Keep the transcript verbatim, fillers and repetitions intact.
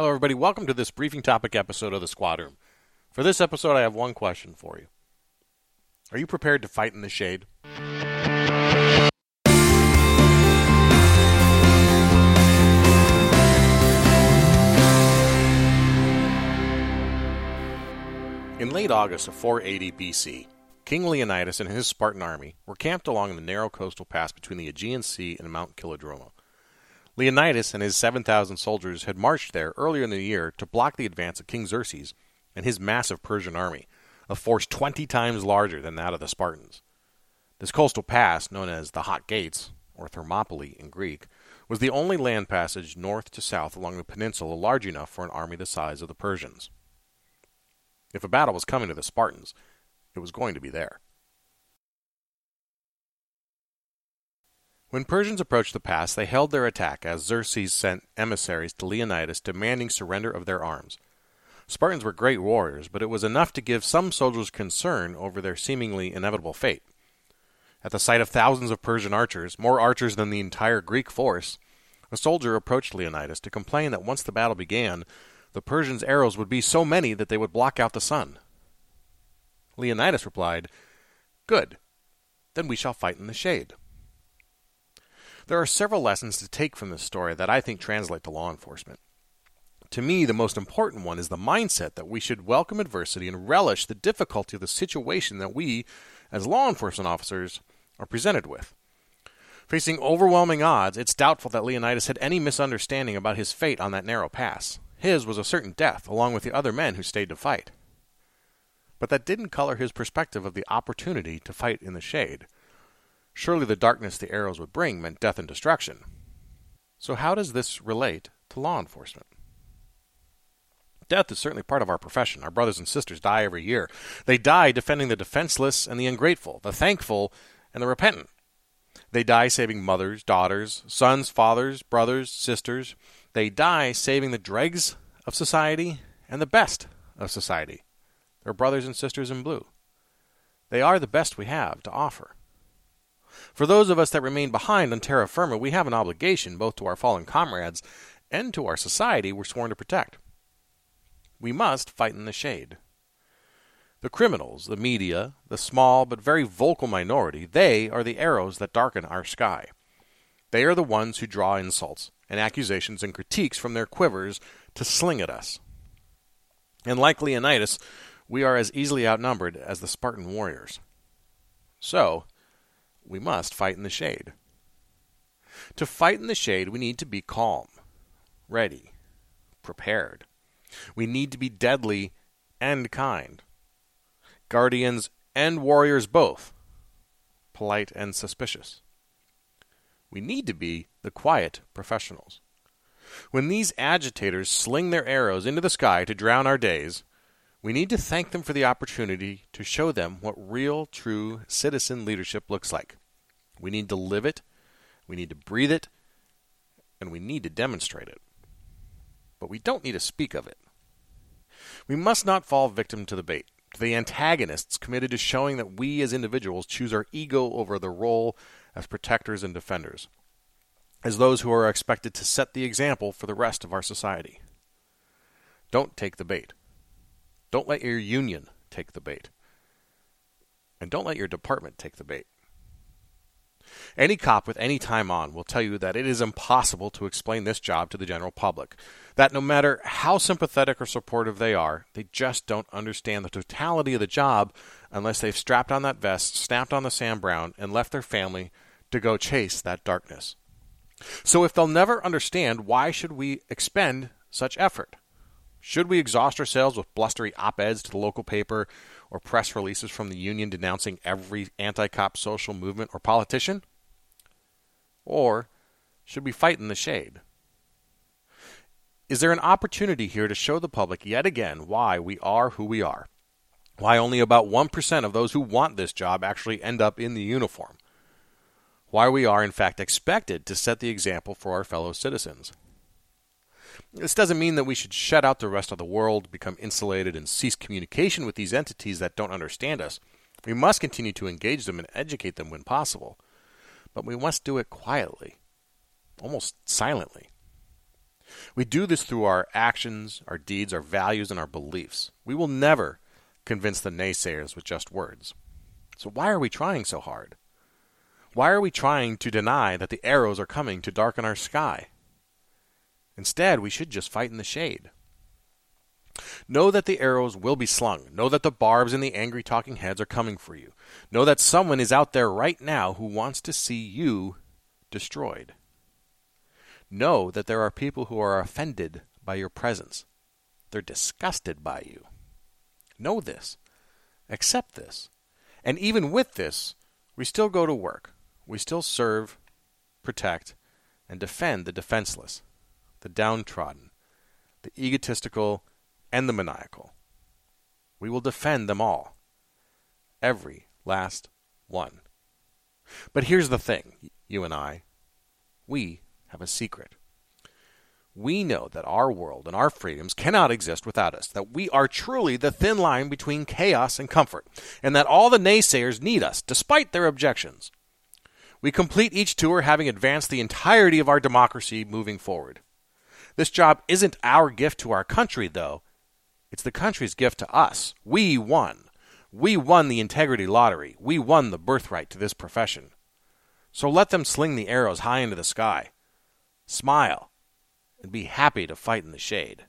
Hello, everybody. Welcome to this Briefing Topic episode of The Squad Room. For this episode, I have one question for you. Are you prepared to fight in the shade? In late August of four eighty B C, King Leonidas and his Spartan army were camped along the narrow coastal pass between the Aegean Sea and Mount Kallidromo. Leonidas and his seven thousand soldiers had marched there earlier in the year to block the advance of King Xerxes and his massive Persian army, a force twenty times larger than that of the Spartans. This coastal pass, known as the Hot Gates, or Thermopylae in Greek, was the only land passage north to south along the peninsula large enough for an army the size of the Persians. If a battle was coming to the Spartans, it was going to be there. When Persians approached the pass, they held their attack as Xerxes sent emissaries to Leonidas demanding surrender of their arms. Spartans were great warriors, but it was enough to give some soldiers concern over their seemingly inevitable fate. At the sight of thousands of Persian archers, more archers than the entire Greek force, a soldier approached Leonidas to complain that once the battle began, the Persians' arrows would be so many that they would block out the sun. Leonidas replied, "Good, then we shall fight in the shade." There are several lessons to take from this story that I think translate to law enforcement. To me, the most important one is the mindset that we should welcome adversity and relish the difficulty of the situation that we, as law enforcement officers, are presented with. Facing overwhelming odds, it's doubtful that Leonidas had any misunderstanding about his fate on that narrow pass. His was a certain death, along with the other men who stayed to fight. But that didn't color his perspective of the opportunity to fight in the shade. Surely the darkness the arrows would bring meant death and destruction. So how does this relate to law enforcement? Death is certainly part of our profession. Our brothers and sisters die every year. They die defending the defenseless and the ungrateful, the thankful and the repentant. They die saving mothers, daughters, sons, fathers, brothers, sisters. They die saving the dregs of society and the best of society, their brothers and sisters in blue. They are the best we have to offer. For those of us that remain behind on terra firma, we have an obligation both to our fallen comrades and to our society we're sworn to protect. We must fight in the shade. The criminals, the media, the small but very vocal minority, they are the arrows that darken our sky. They are the ones who draw insults and accusations and critiques from their quivers to sling at us. And like Leonidas, we are as easily outnumbered as the Spartan warriors. So, we must fight in the shade. To fight in the shade, we need to be calm, ready, prepared. We need to be deadly and kind. Guardians and warriors both. Polite and suspicious. We need to be the quiet professionals. When these agitators sling their arrows into the sky to drown our days, we need to thank them for the opportunity to show them what real, true citizen leadership looks like. We need to live it, we need to breathe it, and we need to demonstrate it. But we don't need to speak of it. We must not fall victim to the bait, to the antagonists committed to showing that we as individuals choose our ego over the role as protectors and defenders, as those who are expected to set the example for the rest of our society. Don't take the bait. Don't let your union take the bait. And don't let your department take the bait. Any cop with any time on will tell you that it is impossible to explain this job to the general public, that no matter how sympathetic or supportive they are, they just don't understand the totality of the job unless they've strapped on that vest, snapped on the Sam Browne, and left their family to go chase that darkness. So if they'll never understand, why should we expend such effort? Should we exhaust ourselves with blustery op-eds to the local paper or press releases from the union denouncing every anti-cop social movement or politician? Or should we fight in the shade? Is there an opportunity here to show the public yet again why we are who we are? Why only about one percent of those who want this job actually end up in the uniform? Why we are, in fact, expected to set the example for our fellow citizens? This doesn't mean that we should shut out the rest of the world, become insulated, and cease communication with these entities that don't understand us. We must continue to engage them and educate them when possible. But we must do it quietly, almost silently. We do this through our actions, our deeds, our values, and our beliefs. We will never convince the naysayers with just words. So why are we trying so hard? Why are we trying to deny that the arrows are coming to darken our sky? Instead, we should just fight in the shade. Know that the arrows will be slung. Know that the barbs and the angry talking heads are coming for you. Know that someone is out there right now who wants to see you destroyed. Know that there are people who are offended by your presence. They're disgusted by you. Know this. Accept this. And even with this, we still go to work. We still serve, protect, and defend the defenseless, the downtrodden, the egotistical, and the maniacal. We will defend them all. Every last one. But here's the thing, you and I. We have a secret. We know that our world and our freedoms cannot exist without us, that we are truly the thin line between chaos and comfort, and that all the naysayers need us, despite their objections. We complete each tour having advanced the entirety of our democracy moving forward. This job isn't our gift to our country, though. It's the country's gift to us. We won. We won the integrity lottery. We won the birthright to this profession. So let them sling the arrows high into the sky. Smile. And be happy to fight in the shade.